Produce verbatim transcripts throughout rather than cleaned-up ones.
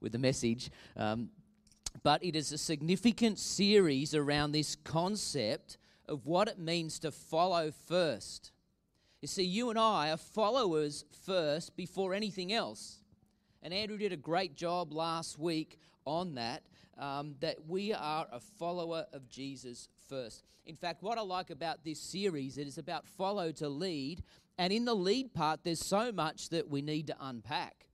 with the message. Um, but it is a significant series around this concept of what it means to follow first. You see, you and I are followers first before anything else. And Andrew did a great job last week on that, um, that we are a follower of Jesus first. In fact, what I like about this series, it is about follow to lead. And in the lead part, there's so much that we need to unpack.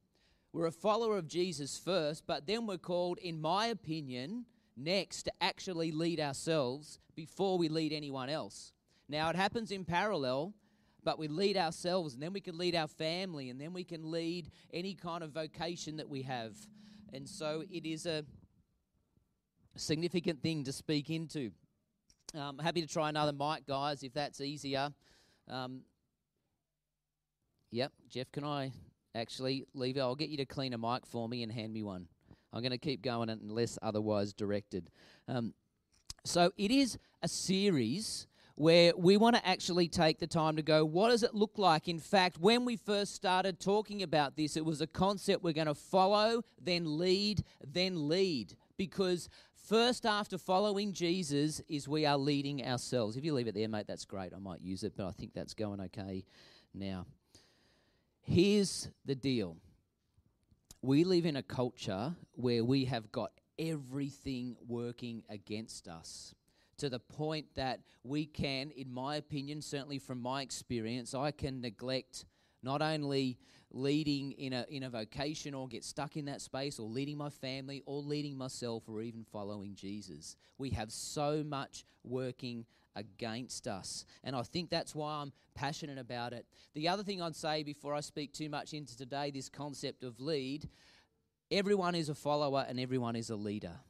We're a follower of Jesus first, but then we're called, in my opinion, next to actually lead ourselves before we lead anyone else. Now, it happens in parallel, but we lead ourselves, and then we can lead our family, and then we can lead any kind of vocation that we have. And so it is a significant thing to speak into. Um, happy to try another mic, guys, if that's easier. Um, Yep, Jeff, can I actually leave? I'll get you to clean a mic for me and hand me one. I'm going to keep going unless otherwise directed. Um, so it is a series where we want to actually take the time to go, what does it look like? In fact, when we first started talking about this, it was a concept we're going to follow, then lead, then lead. Because first after following Jesus is we are leading ourselves. If you leave it there, mate, that's great. I might use it, but I think that's going okay now. Here's the deal. We live in a culture where we have got everything working against us to the point that we can, in my opinion, certainly from my experience, I can neglect not only leading in a, in a vocation or get stuck in that space or leading my family or leading myself or even following Jesus. We have so much working against us. And I think that's why I'm passionate about it. The other thing I'd say before I speak too much into today, this concept of lead, everyone is a follower and everyone is a leader.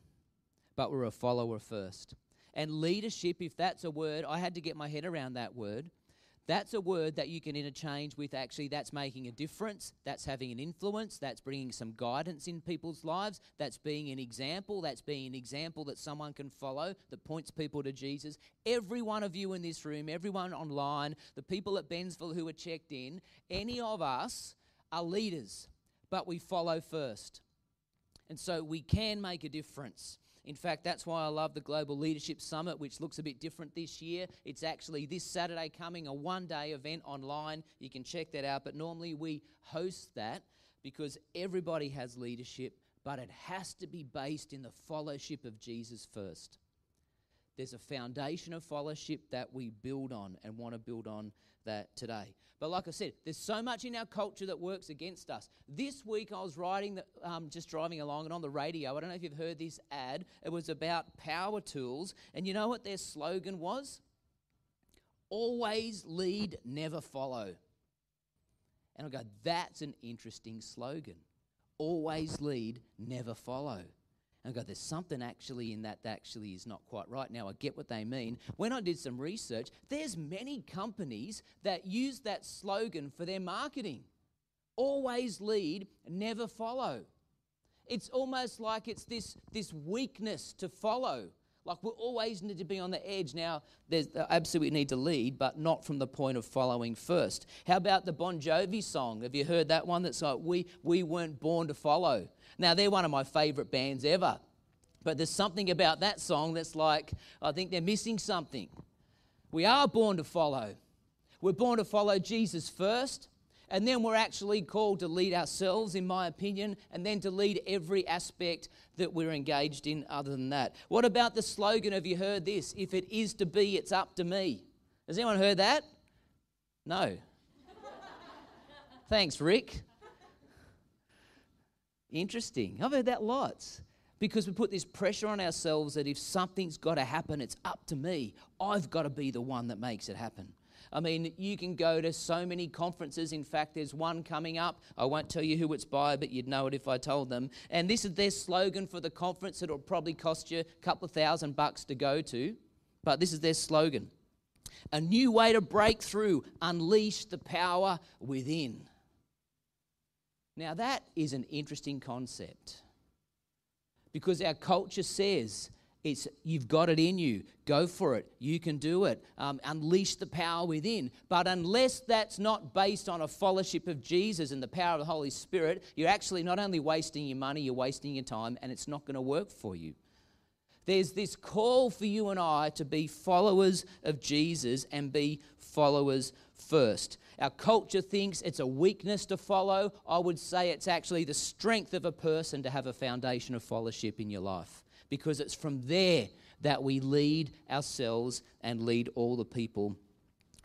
But we're a follower first. And leadership, if that's a word, I had to get my head around that word. That's a word that you can interchange with actually that's making a difference, that's having an influence, that's bringing some guidance in people's lives, that's being an example, that's being an example that someone can follow, that points people to Jesus. Every one of you in this room, everyone online, the people at Bensville who are checked in, any of us are leaders, but we follow first. And so we can make a difference. In fact, that's why I love the Global Leadership Summit, which looks a bit different this year. It's actually this Saturday coming, a one-day event online. You can check that out. But normally we host that because everybody has leadership, but it has to be based in the fellowship of Jesus first. There's a foundation of fellowship that we build on and want to build on that today. But like I said, there's so much in our culture that works against us. This week I was riding, the, um, just driving along, and on the radio, I don't know if you've heard this ad, it was about power tools, and you know what their slogan was? Always lead, never follow. And I go, that's an interesting slogan. Always lead, never follow. And I go, there's something actually in that that actually is not quite right. Now, I get what they mean. When I did some research, there's many companies that use that slogan for their marketing. Always lead, never follow. It's almost like it's this, this weakness to follow. Like we always need to be on the edge. Now, there's the absolute need to lead, but not from the point of following first. How about the Bon Jovi song? Have you heard that one? That's like, we, we weren't born to follow. Now, they're one of my favourite bands ever. But there's something about that song that's like, I think they're missing something. We are born to follow. We're born to follow Jesus first. And then we're actually called to lead ourselves, in my opinion, and then to lead every aspect that we're engaged in other than that. What about the slogan? Have you heard this? If it is to be, it's up to me. Has anyone heard that? No. Thanks, Rick. Interesting. I've heard that lots. Because we put this pressure on ourselves that if something's got to happen, it's up to me. I've got to be the one that makes it happen. I mean, you can go to so many conferences. In fact, there's one coming up. I won't tell you who it's by, but you'd know it if I told them. And this is their slogan for the conference. It'll probably cost you a couple of thousand bucks to go to. But this is their slogan. A new way to break through. Unleash the power within. Now, that is an interesting concept. Because our culture says It's you've got it in you. Go for it. You can do it. Um, unleash the power within. But unless that's not based on a fellowship of Jesus and the power of the Holy Spirit, you're actually not only wasting your money, you're wasting your time, and it's not going to work for you. There's this call for you and I to be followers of Jesus and be followers first. Our culture thinks it's a weakness to follow. I would say it's actually the strength of a person to have a foundation of fellowship in your life, because it's from there that we lead ourselves and lead all the people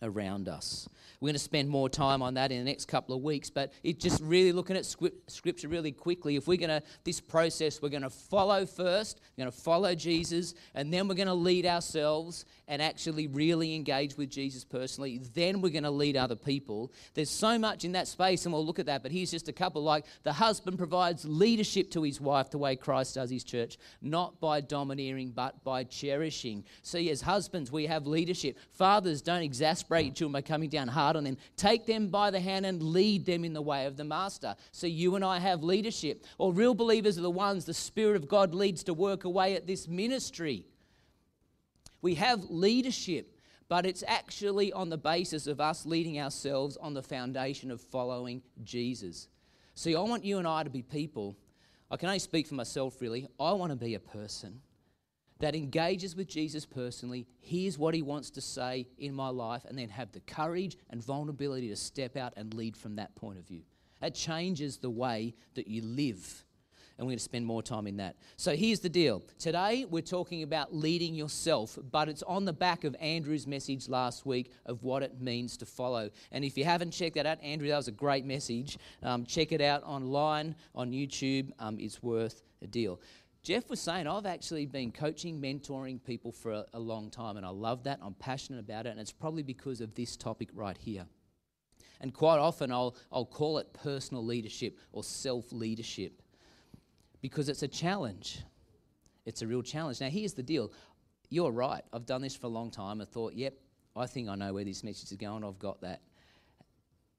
around us. We're going to spend more time on that in the next couple of weeks, but it just really looking at scripture really quickly. If we're going to, this process, we're going to follow first, we're going to follow Jesus, and then we're going to lead ourselves and actually really engage with Jesus personally. Then we're going to lead other people. There's so much in that space, and we'll look at that, but here's just a couple, like the husband provides leadership to his wife the way Christ does his church, not by domineering, but by cherishing. See, as husbands, we have leadership. Fathers, don't exasperate your children by coming down hard on them. Take them by the hand and lead them in the way of the master. So you and I have leadership. Or real believers are the ones the Spirit of God leads to work away at this ministry. We have leadership, but it's actually on the basis of us leading ourselves on the foundation of following Jesus. See, I want you and I to be people. I can only speak for myself, really. I want to be a person that engages with Jesus personally, hears what he wants to say in my life, and then have the courage and vulnerability to step out and lead from that point of view. It changes the way that you live, and we're going to spend more time in that. So here's the deal. Today, we're talking about leading yourself, but it's on the back of Andrew's message last week of what it means to follow. And if you haven't checked that out, Andrew, that was a great message. Um, check it out online, on YouTube. Um, it's worth a deal. Jeff was saying, I've actually been coaching, mentoring people for a, a long time, and I love that. I'm passionate about it, and it's probably because of this topic right here. And quite often I'll, I'll call it personal leadership or self-leadership, because it's a challenge. It's a real challenge. Now, here's the deal. You're right. I've done this for a long time. I thought, yep, I think I know where this message is going. I've got that.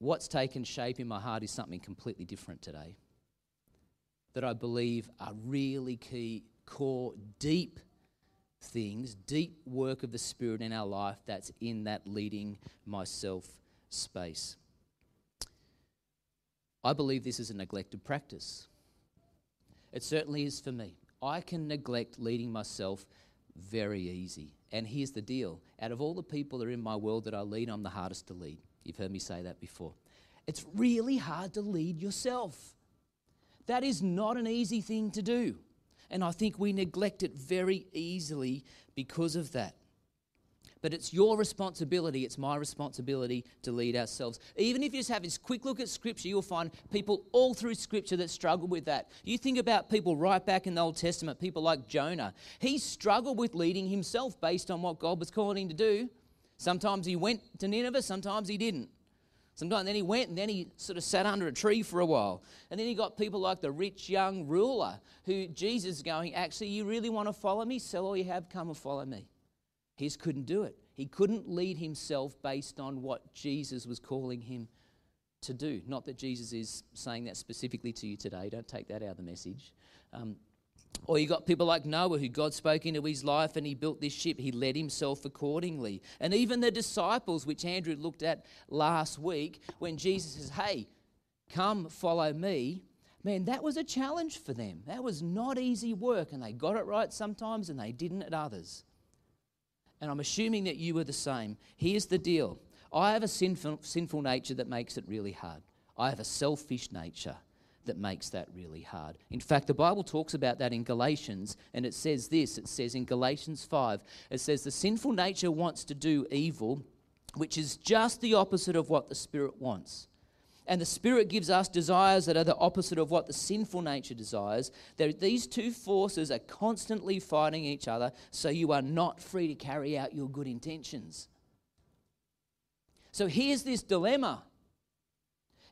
What's taken shape in my heart is something completely different today, that I believe are really key, core, deep things, deep work of the Spirit in our life that's in that leading myself space. I believe this is a neglected practice. It certainly is for me. I can neglect leading myself very easy. And here's the deal. Out of all the people that are in my world that I lead, I'm the hardest to lead. You've heard me say that before. It's really hard to lead yourself. That is not an easy thing to do. And I think we neglect it very easily because of that. But it's your responsibility, it's my responsibility to lead ourselves. Even if you just have this quick look at Scripture, you'll find people all through Scripture that struggle with that. You think about people right back in the Old Testament, people like Jonah. He struggled with leading himself based on what God was calling him to do. Sometimes he went to Nineveh, sometimes he didn't. Sometimes then he went and then he sort of sat under a tree for a while. And then he got people like the rich young ruler who Jesus is going, actually, you really want to follow me? Sell all you have, come and follow me. He just couldn't do it. He couldn't lead himself based on what Jesus was calling him to do. Not that Jesus is saying that specifically to you today. Don't take that out of the message. Um, Or you got people like Noah, who God spoke into his life and he built this ship. He led himself accordingly. And even the disciples, which Andrew looked at last week, when Jesus says, hey, come follow me. Man, that was a challenge for them. That was not easy work. And they got it right sometimes and they didn't at others. And I'm assuming that you were the same. Here's the deal. I have a sinful, sinful nature that makes it really hard. I have a selfish nature that makes that really hard. In fact, the Bible talks about that in Galatians, and it says this, it says in Galatians five, it says the sinful nature wants to do evil, which is just the opposite of what the Spirit wants. And the Spirit gives us desires that are the opposite of what the sinful nature desires. There, these two forces are constantly fighting each other, so you are not free to carry out your good intentions. So here's this dilemma.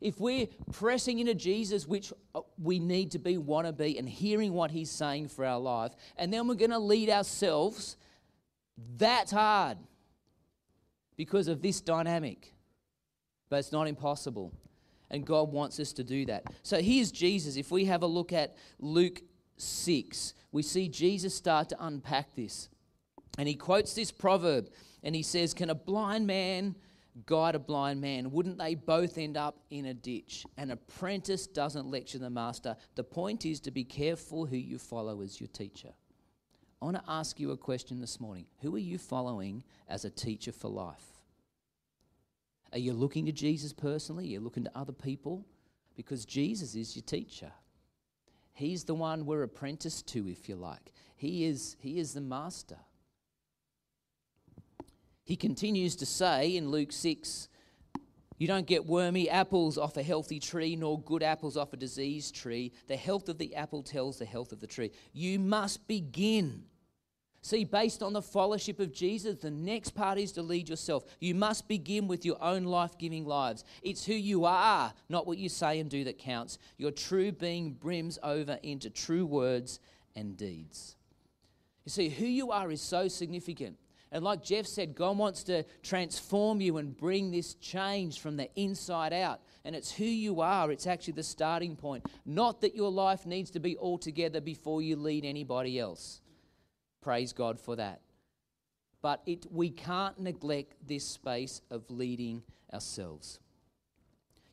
If we're pressing into Jesus, which we need to be, want to be, and hearing what he's saying for our life, and then we're going to lead ourselves, that's hard because of this dynamic. But it's not impossible, and God wants us to do that. So here's Jesus. If we have a look at Luke six, we see Jesus start to unpack this. And he quotes this proverb and he says, can a blind man guide a blind man? Wouldn't they both end up in a ditch? An apprentice doesn't lecture the master. The point is to be careful who you follow as your teacher. I want to ask you a question this morning. Who are you following as a teacher for life? Are you looking to Jesus personally? Are you looking to other people? Because Jesus is your teacher. He's the one we're apprenticed to, if you like. He is, he is the master. He continues to say in Luke six, you don't get wormy apples off a healthy tree, nor good apples off a diseased tree. The health of the apple tells the health of the tree. You must begin. See, based on the fellowship of Jesus, the next part is to lead yourself. You must begin with your own life-giving lives. It's who you are, not what you say and do that counts. Your true being brims over into true words and deeds. You see, who you are is so significant. And like Jeff said, God wants to transform you and bring this change from the inside out. And it's who you are. It's actually the starting point. Not that your life needs to be all together before you lead anybody else. Praise God for that. But it, we can't neglect this space of leading ourselves.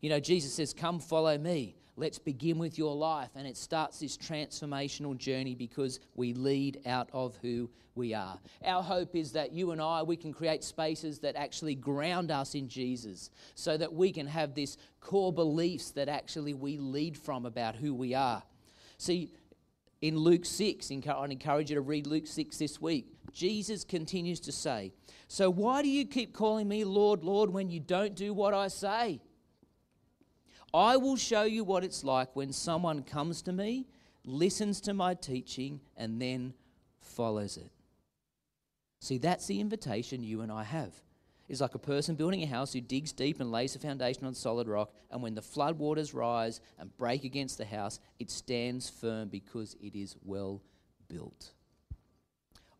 You know, Jesus says, come follow me. Let's begin with your life. And it starts this transformational journey because we lead out of who we are. Our hope is that you and I, we can create spaces that actually ground us in Jesus so that we can have this core beliefs that actually we lead from about who we are. See, in Luke six, I'd encourage you to read Luke six this week. Jesus continues to say, so why do you keep calling me Lord, Lord, when you don't do what I say? I will show you what it's like when someone comes to me, listens to my teaching, and then follows it. See, that's the invitation you and I have. It's like a person building a house who digs deep and lays a foundation on solid rock, and when the floodwaters rise and break against the house, it stands firm because it is well built.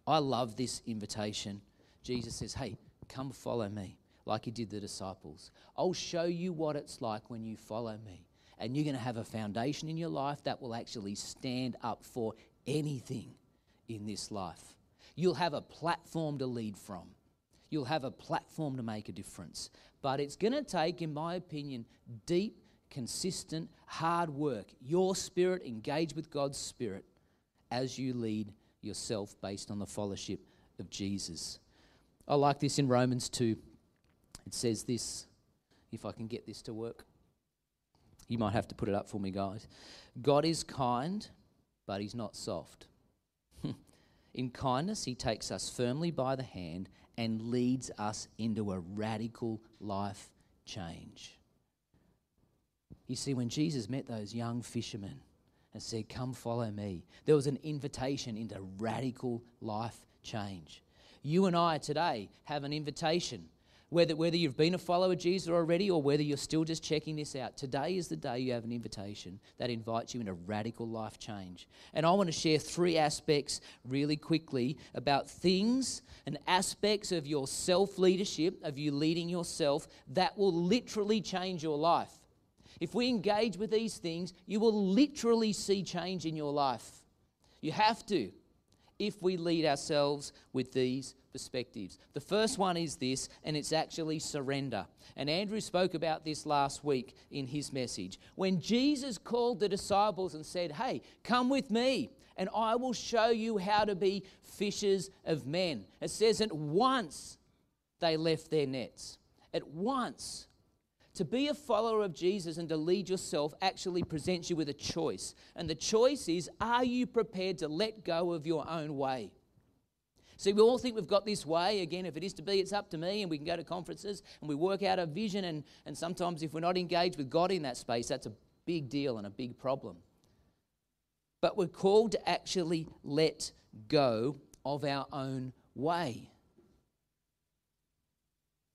I love this invitation. Jesus says, hey, come follow me. Like he did the disciples. I'll show you what it's like when you follow me. And you're going to have a foundation in your life that will actually stand up for anything in this life. You'll have a platform to lead from. You'll have a platform to make a difference. But it's going to take, in my opinion, deep, consistent, hard work. Your spirit engaged with God's spirit as you lead yourself based on the fellowship of Jesus. I like this in Romans two. It says this, if I can get this to work. You might have to put it up for me, guys. God is kind, but he's not soft. In kindness, he takes us firmly by the hand and leads us into a radical life change. You see, when Jesus met those young fishermen and said, come follow me, there was an invitation into radical life change. You and I today have an invitation. Whether, whether you've been a follower of Jesus already or whether you're still just checking this out, today is the day you have an invitation that invites you into radical life change. And I want to share three aspects really quickly about things and aspects of your self-leadership, of you leading yourself, that will literally change your life. If we engage with these things, you will literally see change in your life. You have to, if we lead ourselves with these perspectives. The first one is this, and it's actually surrender. And Andrew spoke about this last week in his message. When Jesus called the disciples and said, hey, come with me, and I will show you how to be fishers of men. It says at once they left their nets. At once. To be a follower of Jesus and to lead yourself actually presents you with a choice. And the choice is, are you prepared to let go of your own way? See, we all think we've got this way. Again, if it is to be, it's up to me, and we can go to conferences and we work out a vision. And, and sometimes if we're not engaged with God in that space, that's a big deal and a big problem. But we're called to actually let go of our own way.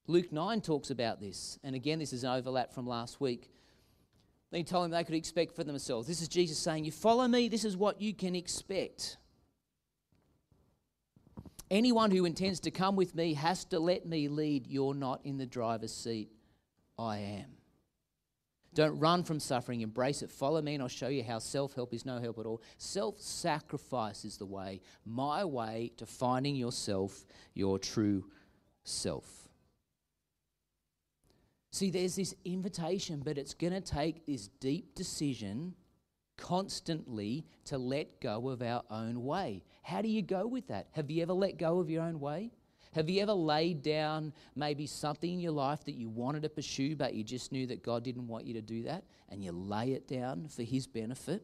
Luke nine talks about this. And again, this is an overlap from last week. They told him they could expect for themselves. This is Jesus saying, you follow me, this is what you can expect. Anyone who intends to come with me has to let me lead. You're not in the driver's seat. I am. Don't run from suffering. Embrace it. Follow me and I'll show you how self-help is no help at all. Self-sacrifice is the way, my way to finding yourself, your true self. See, there's this invitation, but it's going to take this deep decision constantly to let go of our own way. How do you go with that? Have you ever let go of your own way? Have you ever laid down maybe something in your life that you wanted to pursue, but you just knew that God didn't want you to do that, and you lay it down for his benefit,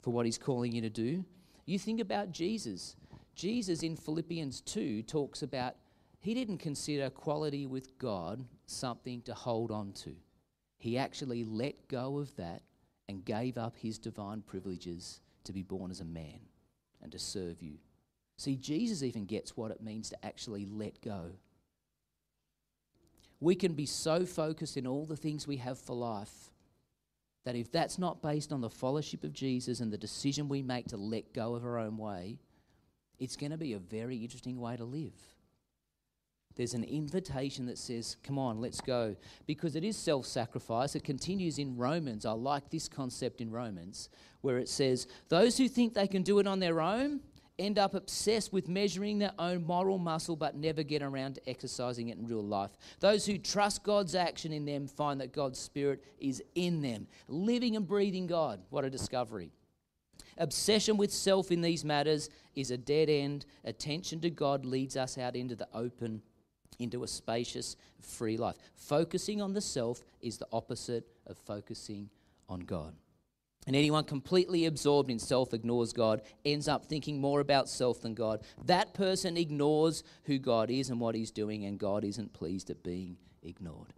for what he's calling you to do? You think about Jesus. Jesus in Philippians two talks about he didn't consider equality with God something to hold on to. He actually let go of that and gave up his divine privileges to be born as a man and to serve you. See, Jesus even gets what it means to actually let go. We can be so focused in all the things we have for life that if that's not based on the fellowship of Jesus and the decision we make to let go of our own way, it's going to be a very interesting way to live. There's an invitation that says, come on, let's go. Because it is self-sacrifice. It continues in Romans. I like this concept in Romans where it says, those who think they can do it on their own end up obsessed with measuring their own moral muscle but never get around to exercising it in real life. Those who trust God's action in them find that God's Spirit is in them, living and breathing God. What a discovery. Obsession with self in these matters is a dead end. Attention to God leads us out into the open, into a spacious, free life. Focusing on the self is the opposite of focusing on God. And anyone completely absorbed in self ignores God, ends up thinking more about self than God. That person ignores who God is and what he's doing, and God isn't pleased at being ignored.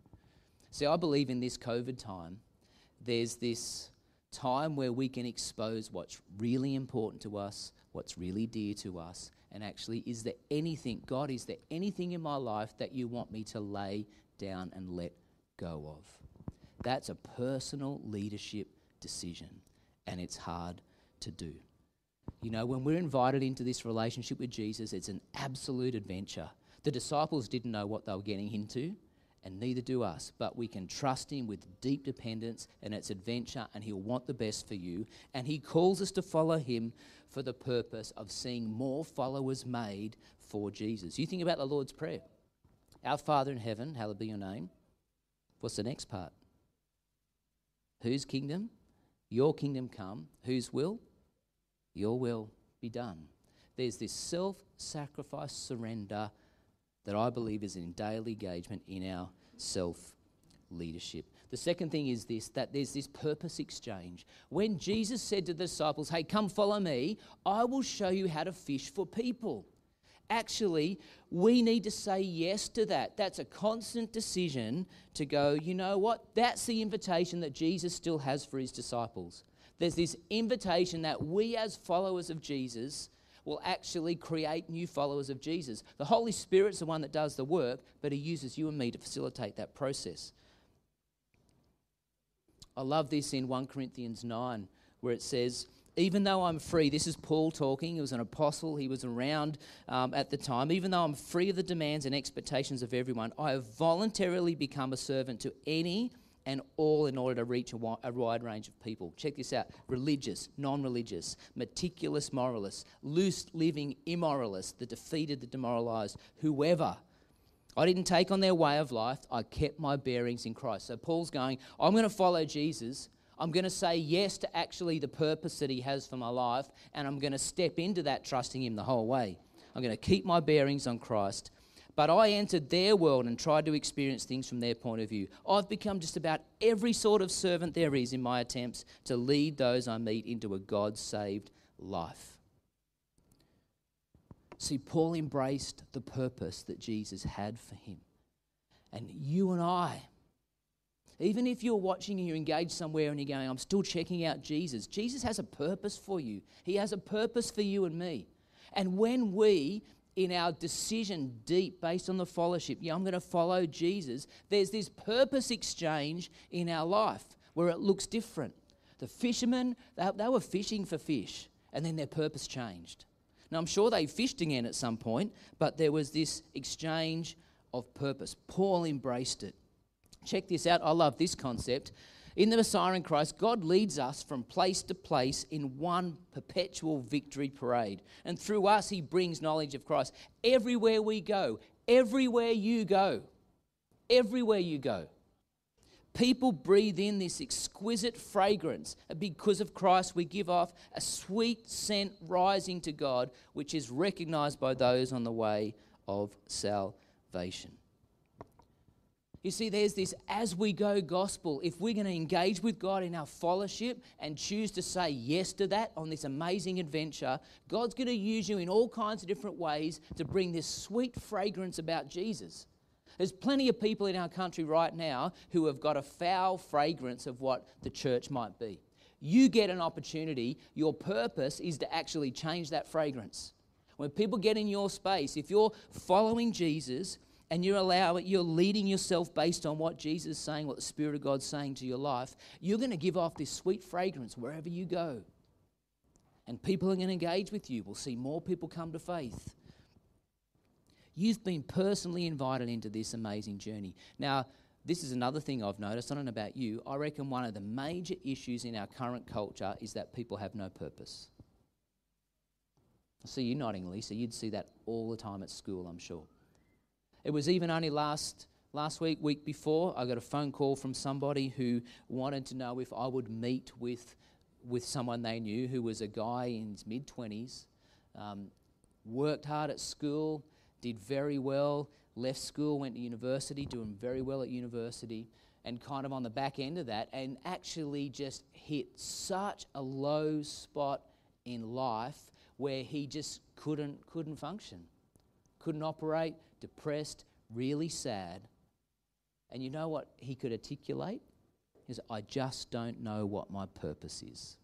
See, I believe in this COVID time, there's this time where we can expose what's really important to us, what's really dear to us, and actually, is there anything, God, is there anything in my life that you want me to lay down and let go of? That's a personal leadership decision, and it's hard to do. You know, when we're invited into this relationship with Jesus, it's an absolute adventure. The disciples didn't know what they were getting into, and neither do us, but we can trust him with deep dependence, and it's adventure, and he'll want the best for you. And he calls us to follow him for the purpose of seeing more followers made for Jesus. You think about the Lord's Prayer. Our Father in heaven, hallowed be your name. What's the next part? Whose kingdom? Your kingdom come. Whose will? Your will be done. There's this self-sacrifice surrender that I believe is in daily engagement in our self-leadership. The second thing is this, that there's this purpose exchange. When Jesus said to the disciples, hey, come follow me, I will show you how to fish for people. Actually, we need to say yes to that. That's a constant decision to go, you know what? That's the invitation that Jesus still has for his disciples. There's this invitation that we as followers of Jesus will actually create new followers of Jesus. The Holy Spirit's the one that does the work, but he uses you and me to facilitate that process. I love this in First Corinthians nine, where it says, even though I'm free, this is Paul talking, he was an apostle, he was around um, at the time, even though I'm free of the demands and expectations of everyone, I have voluntarily become a servant to any and all in order to reach a wide range of people. Check this out. Religious, non-religious, meticulous moralists, loose-living immoralists, the defeated, the demoralized, whoever. I didn't take on their way of life. I kept my bearings in Christ. So Paul's going, I'm going to follow Jesus. I'm going to say yes to actually the purpose that he has for my life, and I'm going to step into that trusting him the whole way. I'm going to keep my bearings on Christ. But I entered their world and tried to experience things from their point of view. I've become just about every sort of servant there is in my attempts to lead those I meet into a God-saved life. See, Paul embraced the purpose that Jesus had for him. And you and I, even if you're watching and you're engaged somewhere and you're going, I'm still checking out Jesus, Jesus has a purpose for you. He has a purpose for you and me. And when we, in our decision deep based on the fellowship, yeah, I'm going to follow Jesus, there's this purpose exchange in our life where it looks different. The fishermen, they, they were fishing for fish, and then their purpose changed. Now, I'm sure they fished again at some point, but there was this exchange of purpose. Paul embraced it. Check this out. I love this concept. In the Messiah in Christ, God leads us from place to place in one perpetual victory parade. And through us, he brings knowledge of Christ. Everywhere we go, everywhere you go, everywhere you go, people breathe in this exquisite fragrance. Because of Christ, we give off a sweet scent rising to God, which is recognized by those on the way of salvation. You see, there's this as-we-go gospel. If we're going to engage with God in our fellowship and choose to say yes to that on this amazing adventure, God's going to use you in all kinds of different ways to bring this sweet fragrance about Jesus. There's plenty of people in our country right now who have got a foul fragrance of what the church might be. You get an opportunity. Your purpose is to actually change that fragrance. When people get in your space, if you're following Jesus and you're allowing, you're leading yourself based on what Jesus is saying, what the Spirit of God's saying to your life, you're going to give off this sweet fragrance wherever you go. And people are going to engage with you. We'll see more people come to faith. You've been personally invited into this amazing journey. Now, this is another thing I've noticed. I don't know about you. I reckon one of the major issues in our current culture is that people have no purpose. I see you nodding, Lisa. You'd see that all the time at school, I'm sure. It was even only last, last week, week before, I got a phone call from somebody who wanted to know if I would meet with, with someone they knew who was a guy in his mid-twenties, um, worked hard at school, did very well, left school, went to university, doing very well at university, and kind of on the back end of that, and actually just hit such a low spot in life where he just couldn't, couldn't function, couldn't operate, depressed, really sad. And you know what he could articulate? Is, I just don't know what my purpose is.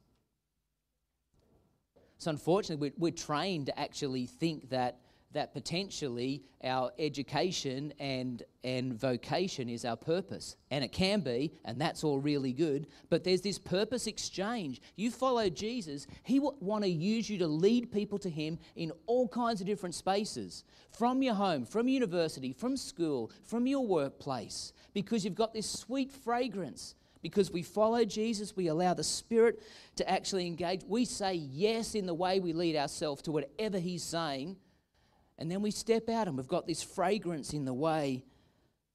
So unfortunately, we're, we're trained to actually think that that potentially our education and, and vocation is our purpose. And it can be, and that's all really good. But there's this purpose exchange. You follow Jesus, he will want to use you to lead people to him in all kinds of different spaces. From your home, from university, from school, from your workplace. Because you've got this sweet fragrance. Because we follow Jesus, we allow the Spirit to actually engage. We say yes in the way we lead ourselves to whatever he's saying. And then we step out and we've got this fragrance in the way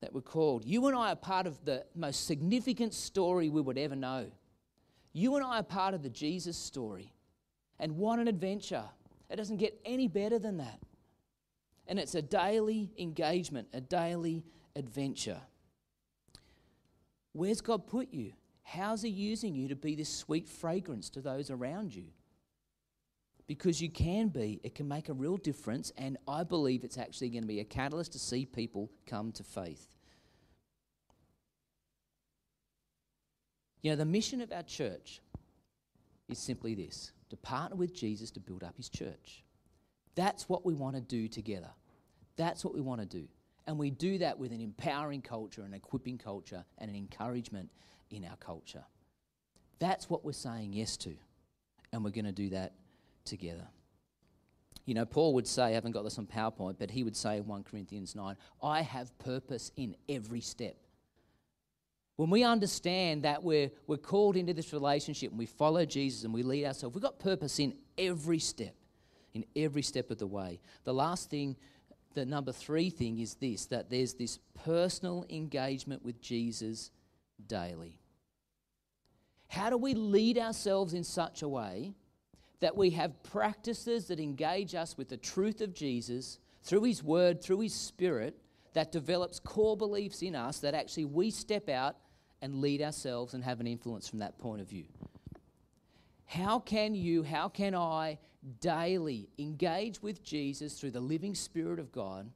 that we're called. You and I are part of the most significant story we would ever know. You and I are part of the Jesus story. And what an adventure. It doesn't get any better than that. And it's a daily engagement, a daily adventure. Where's God put you? How's he using you to be this sweet fragrance to those around you? Because you can be. It can make a real difference, and I believe it's actually going to be a catalyst to see people come to faith. You know, the mission of our church is simply this, to partner with Jesus to build up his church. That's what we want to do together. That's what we want to do. And we do that with an empowering culture, an equipping culture, and an encouragement in our culture. That's what we're saying yes to, and we're going to do that together. You know, Paul would say, I haven't got this on PowerPoint, but he would say in First Corinthians nine, I have purpose in every step. When we understand that we're, we're called into this relationship and we follow Jesus and we lead ourselves, we've got purpose in every step, in every step of the way. The last thing, the number three thing is this, that there's this personal engagement with Jesus daily. How do we lead ourselves in such a way that we have practices that engage us with the truth of Jesus through his word, through his Spirit, that develops core beliefs in us that actually we step out and lead ourselves and have an influence from that point of view? How can you, how can I daily engage with Jesus through the living Spirit of God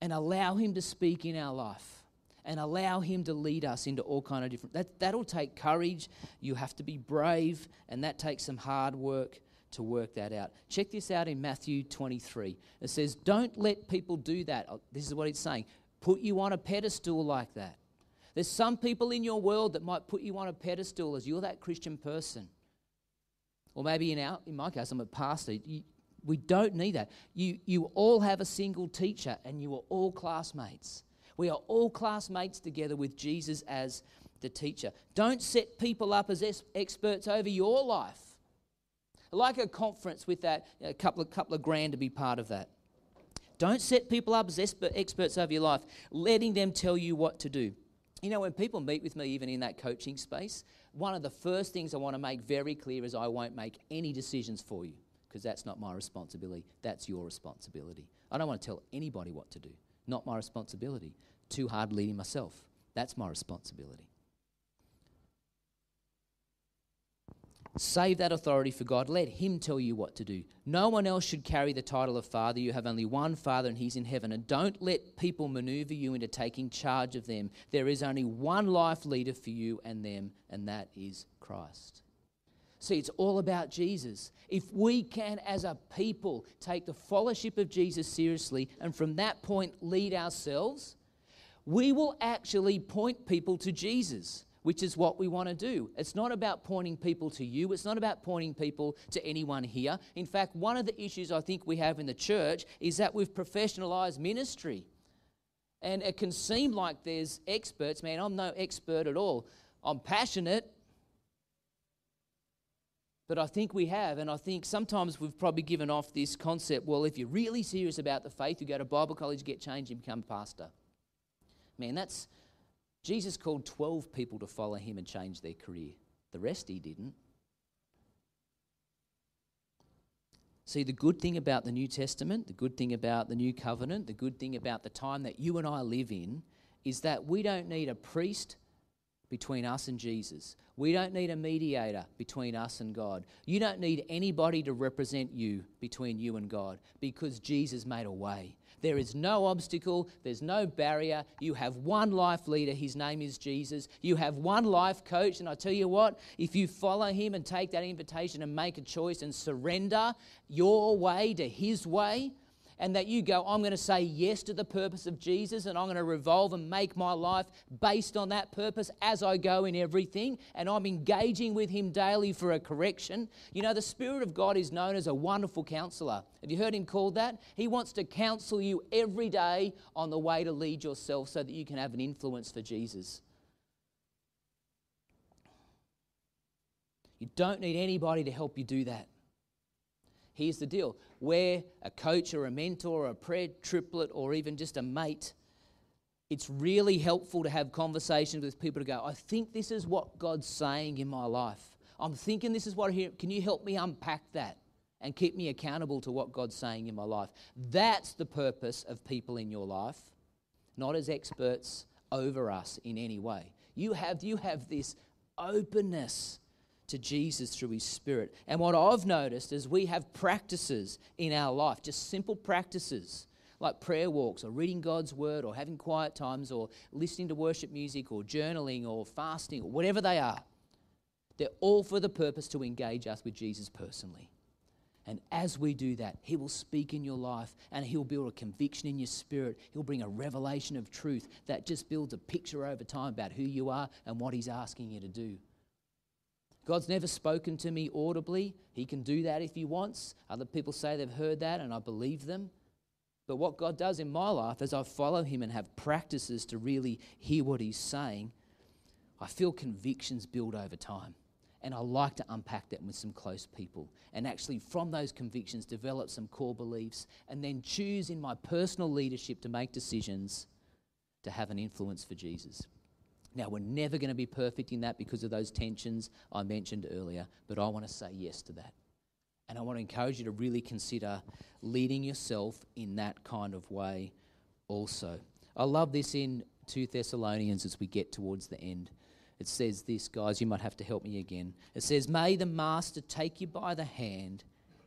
and allow him to speak in our life? And allow him to lead us into all kind of different... That, that'll take courage. You have to be brave. And that takes some hard work to work that out. Check this out in Matthew twenty-three. It says, don't let people do that. This is what it's saying. Put you on a pedestal like that. There's some people in your world that might put you on a pedestal as you're that Christian person. Or maybe in, our, in my case, I'm a pastor. You, we don't need that. You, you all have a single teacher and you are all classmates. We are all classmates together with Jesus as the teacher. Don't set people up as experts over your life. Like a conference with that, a couple of, couple of grand to be part of that. Don't set people up as experts over your life, letting them tell you what to do. You know, when people meet with me, even in that coaching space, one of the first things I want to make very clear is I won't make any decisions for you, because that's not my responsibility. That's your responsibility. I don't want to tell anybody what to do. Not my responsibility. Too hard leading myself. That's my responsibility. Save that authority for God. Let Him tell you what to do. No one else should carry the title of Father. You have only one Father, and He's in heaven. And don't let people maneuver you into taking charge of them. There is only one life leader for you and them, and that is Christ. See, it's all about Jesus. If we can, as a people, take the fellowship of Jesus seriously and from that point lead ourselves, we will actually point people to Jesus, which is what we want to do. It's not about pointing people to you. It's not about pointing people to anyone here. In fact, one of the issues I think we have in the church is that we've professionalized ministry. And it can seem like there's experts. Man, I'm no expert at all. I'm passionate. But I think we have, and I think sometimes we've probably given off this concept, well, if you're really serious about the faith, you go to Bible college, get changed, and become a pastor. Man, that's... Jesus called twelve people to follow him and change their career. The rest he didn't. See, the good thing about the New Testament, the good thing about the New Covenant, the good thing about the time that you and I live in is that we don't need a priest between us and Jesus. We don't need a mediator between us and God. You don't need anybody to represent you between you and God because Jesus made a way. There is no obstacle. There's no barrier. You have one life leader. His name is Jesus. You have one life coach. And I tell you what, if you follow him and take that invitation and make a choice and surrender your way to his way, and that you go, I'm going to say yes to the purpose of Jesus, and I'm going to revolve and make my life based on that purpose as I go in everything, and I'm engaging with him daily for a correction. You know, the Spirit of God is known as a wonderful counselor. Have you heard him called that? He wants to counsel you every day on the way to lead yourself so that you can have an influence for Jesus. You don't need anybody to help you do that. Here's the deal. Where a coach or a mentor or a prayer triplet or even just a mate, it's really helpful to have conversations with people to go, I think this is what God's saying in my life. I'm thinking this is what I hear. Can you help me unpack that and keep me accountable to what God's saying in my life? That's the purpose of people in your life, not as experts over us in any way. You have, you have this openness to Jesus through his Spirit. And what I've noticed is we have practices in our life, just simple practices like prayer walks or reading God's word or having quiet times or listening to worship music or journaling or fasting or whatever they are. They're all for the purpose to engage us with Jesus personally. And as we do that, he will speak in your life and he'll build a conviction in your spirit. He'll bring a revelation of truth that just builds a picture over time about who you are and what he's asking you to do. God's never spoken to me audibly. He can do that if he wants. Other people say they've heard that, and I believe them. But what God does in my life is I follow him and have practices to really hear what he's saying. I feel convictions build over time, and I like to unpack that with some close people and actually from those convictions develop some core beliefs and then choose in my personal leadership to make decisions to have an influence for Jesus. Now, we're never going to be perfect in that because of those tensions I mentioned earlier, but I want to say yes to that. And I want to encourage you to really consider leading yourself in that kind of way also. I love this in Second Thessalonians as we get towards the end. It says this, guys, you might have to help me again. It says, may the Master take you by the hand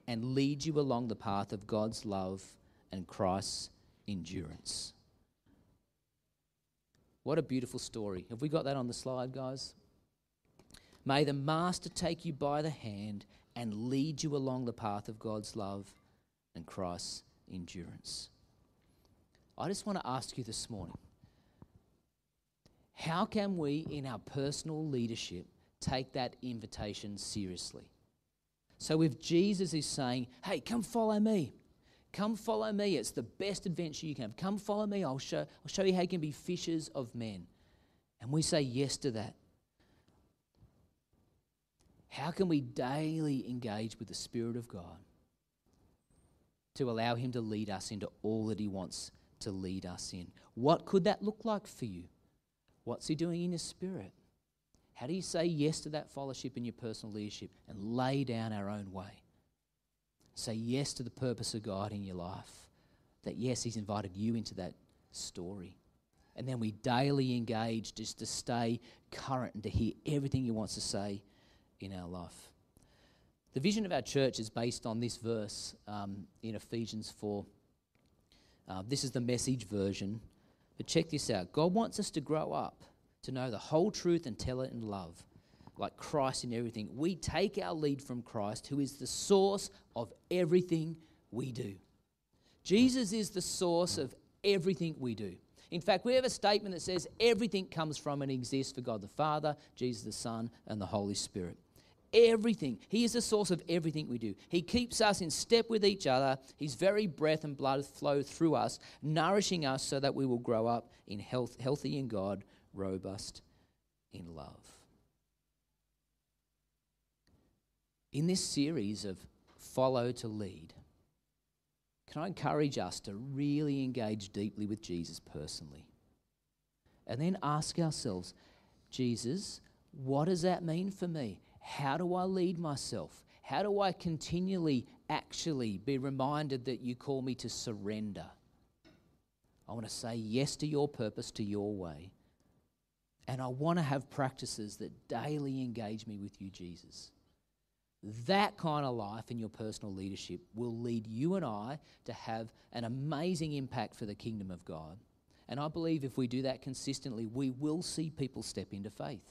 and lead you along the path of God's love and Christ's endurance. What a beautiful story. Have we got that on the slide, guys? May the Master take you by the hand and lead you along the path of God's love and Christ's endurance. I just want to ask you this morning, how can we, in our personal leadership, take that invitation seriously? So if Jesus is saying, hey, come follow me, Come follow me. It's the best adventure you can have. Come follow me. I'll show, I'll show you how you can be fishers of men. And we say yes to that. How can we daily engage with the Spirit of God to allow him to lead us into all that he wants to lead us in? What could that look like for you? What's he doing in his spirit? How do you say yes to that fellowship in your personal leadership and lay down our own way? Say yes to the purpose of God in your life. That yes, he's invited you into that story. And then we daily engage just to stay current and to hear everything he wants to say in our life. The vision of our church is based on this verse um, in Ephesians four. Uh, this is the Message version. But check this out. God wants us to grow up, to know the whole truth and tell it in love, like Christ in everything. We take our lead from Christ, who is the source of everything we do. Jesus is the source of everything we do. In fact, we have a statement that says everything comes from and exists for God the Father, Jesus the Son, and the Holy Spirit. Everything. He is the source of everything we do. He keeps us in step with each other. His very breath and blood flow through us, nourishing us so that we will grow up in health, healthy in God, robust in love. In this series of Follow to Lead, can I encourage us to really engage deeply with Jesus personally? And then ask ourselves, Jesus, what does that mean for me? How do I lead myself? How do I continually actually be reminded that you call me to surrender? I want to say yes to your purpose, to your way. And I want to have practices that daily engage me with you, Jesus. That kind of life in your personal leadership will lead you and I to have an amazing impact for the kingdom of God. And I believe if we do that consistently, we will see people step into faith.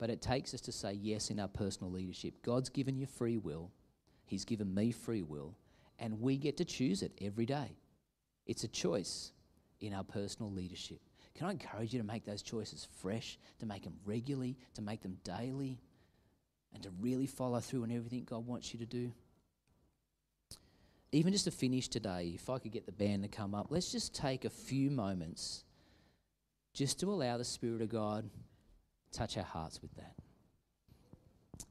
But it takes us to say yes in our personal leadership. God's given you free will. He's given me free will. And we get to choose it every day. It's a choice in our personal leadership. Can I encourage you to make those choices fresh, to make them regularly, to make them daily, and to really follow through on everything God wants you to do? Even just to finish today, if I could get the band to come up, let's just take a few moments just to allow the Spirit of God touch our hearts with that.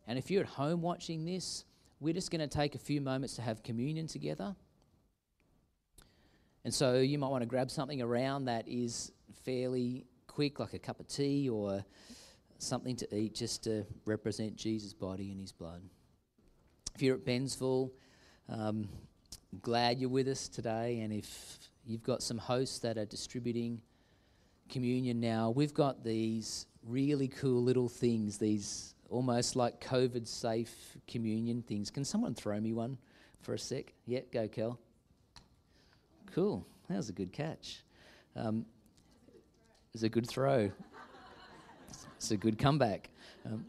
And if you're at home watching this, we're just going to take a few moments to have communion together. And so you might want to grab something around that is fairly quick, like a cup of tea or something to eat, just to represent Jesus' body and his blood. If you're at Bensville, um, I'm glad you're with us today. And if you've got some hosts that are distributing communion now, we've got these really cool little things, these almost like COVID-safe communion things. Can someone throw me one for a sec? Yeah, go, Kel. Cool. That was a good catch. Um, it was a good throw. It's a good comeback. Um,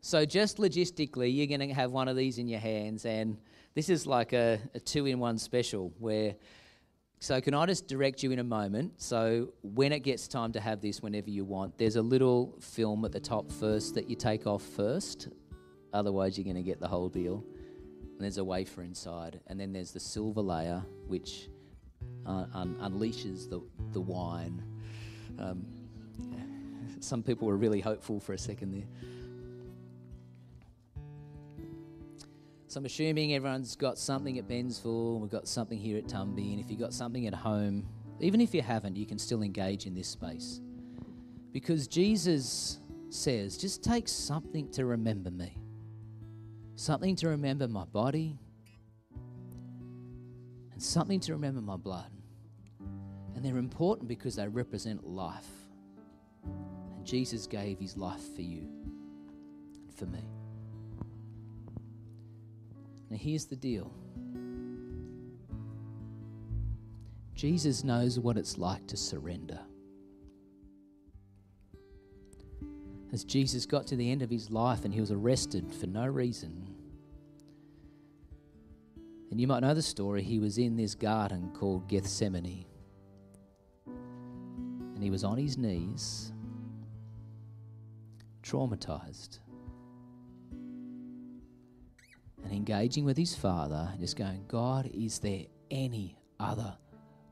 so just logistically, you're going to have one of these in your hands, and this is like a, a two-in-one special where... So can I just direct you in a moment? So when it gets time to have this, whenever you want, there's a little film at the top first that you take off first. Otherwise, you're going to get the whole deal. And there's a wafer inside. And then there's the silver layer, which uh, un- unleashes the, the wine. Um, some people were really hopeful for a second there. So I'm assuming everyone's got something at Bensville, we've got something here at Tumby, and if you've got something at home, even if you haven't, you can still engage in this space. Because Jesus says, just take something to remember me. Something to remember my body, and something to remember my blood. And they're important because they represent life. And Jesus gave his life for you and for me. Now here's the deal. Jesus knows what it's like to surrender. As Jesus got to the end of his life and he was arrested for no reason. And you might know the story. He was in this garden called Gethsemane. And he was on his knees, traumatized. and engaging with his Father and just going, God, is there any other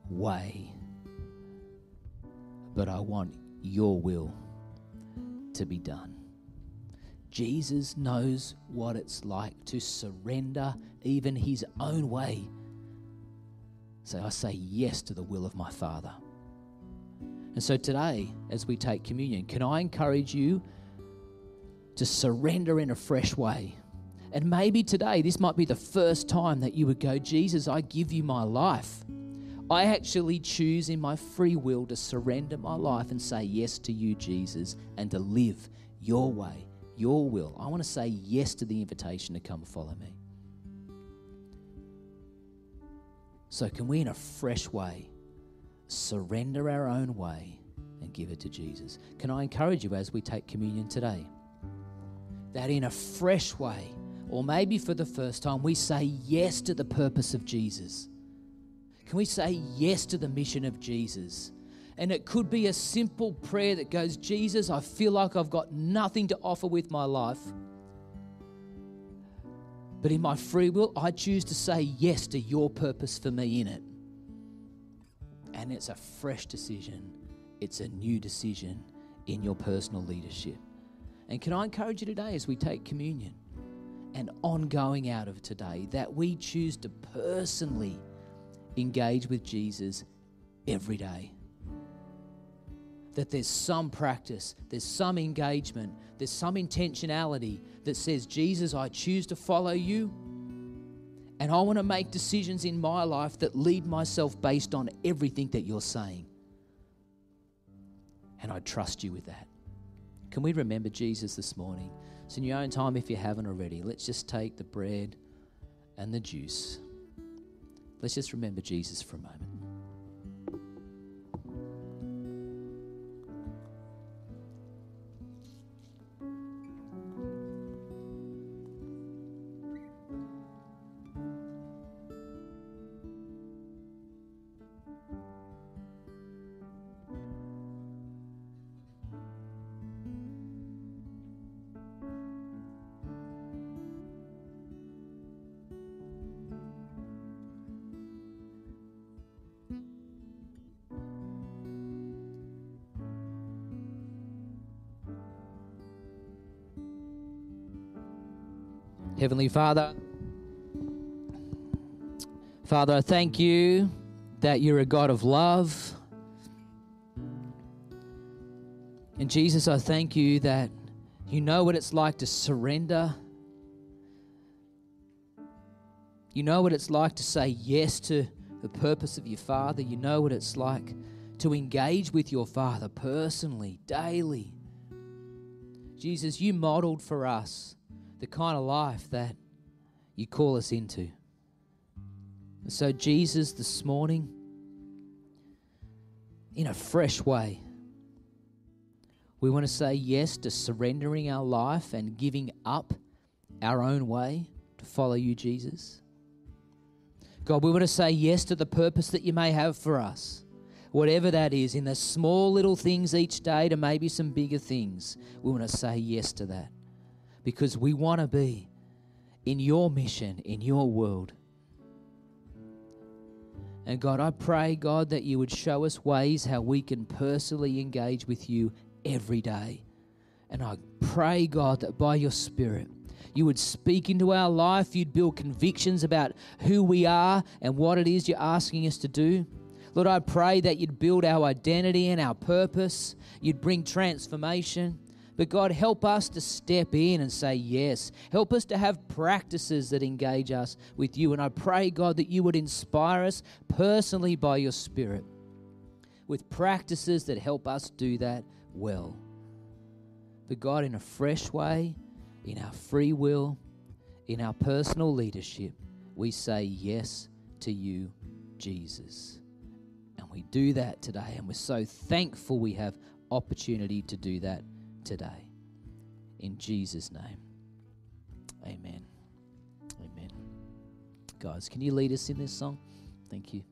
way? But I want your will to be done. Jesus knows what it's like to surrender even his own way. So I say yes to the will of my Father. And so today, as we take communion, can I encourage you to surrender in a fresh way? And maybe today, this might be the first time that you would go, Jesus, I give you my life. I actually choose in my free will to surrender my life and say yes to you, Jesus, and to live your way, your will. I want to say yes to the invitation to come follow me. So can we, in a fresh way, surrender our own way and give it to Jesus? Can I encourage you as we take communion today, that in a fresh way, or maybe for the first time, we say yes to the purpose of Jesus. Can we say yes to the mission of Jesus? And it could be a simple prayer that goes, Jesus, I feel like I've got nothing to offer with my life. But in my free will, I choose to say yes to your purpose for me in it. And it's a fresh decision. It's a new decision in your personal leadership. And can I encourage you today as we take communion and ongoing out of today that we choose to personally engage with Jesus every day. That there's some practice, there's some engagement, there's some intentionality that says, Jesus, I choose to follow you. And I want to make decisions in my life that lead myself based on everything that you're saying. And I trust you with that. Can we remember Jesus this morning? So in your own time, if you haven't already, let's just take the bread and the juice. Let's just remember Jesus for a moment. Heavenly Father, Father, I thank you that you're a God of love. And Jesus, I thank you that you know what it's like to surrender. You know what it's like to say yes to the purpose of your Father. You know what it's like to engage with your Father personally, daily. Jesus, you modeled for us the kind of life that you call us into. And so, Jesus, this morning, in a fresh way, we want to say yes to surrendering our life and giving up our own way to follow you, Jesus. God, we want to say yes to the purpose that you may have for us, whatever that is, in the small little things each day to maybe some bigger things. We want to say yes to that. Because we want to be in your mission, in your world. And God, I pray, God, that you would show us ways how we can personally engage with you every day. And I pray, God, that by your Spirit, you would speak into our life, you'd build convictions about who we are and what it is you're asking us to do. Lord, I pray that you'd build our identity and our purpose. You'd bring transformation. But God, help us to step in and say yes. Help us to have practices that engage us with you. And I pray, God, that you would inspire us personally by your Spirit with practices that help us do that well. But God, in a fresh way, in our free will, in our personal leadership, we say yes to you, Jesus. And we do that today. And we're so thankful we have opportunity to do that today. In Jesus' name. Amen. Amen. Guys, can you lead us in this song? Thank you.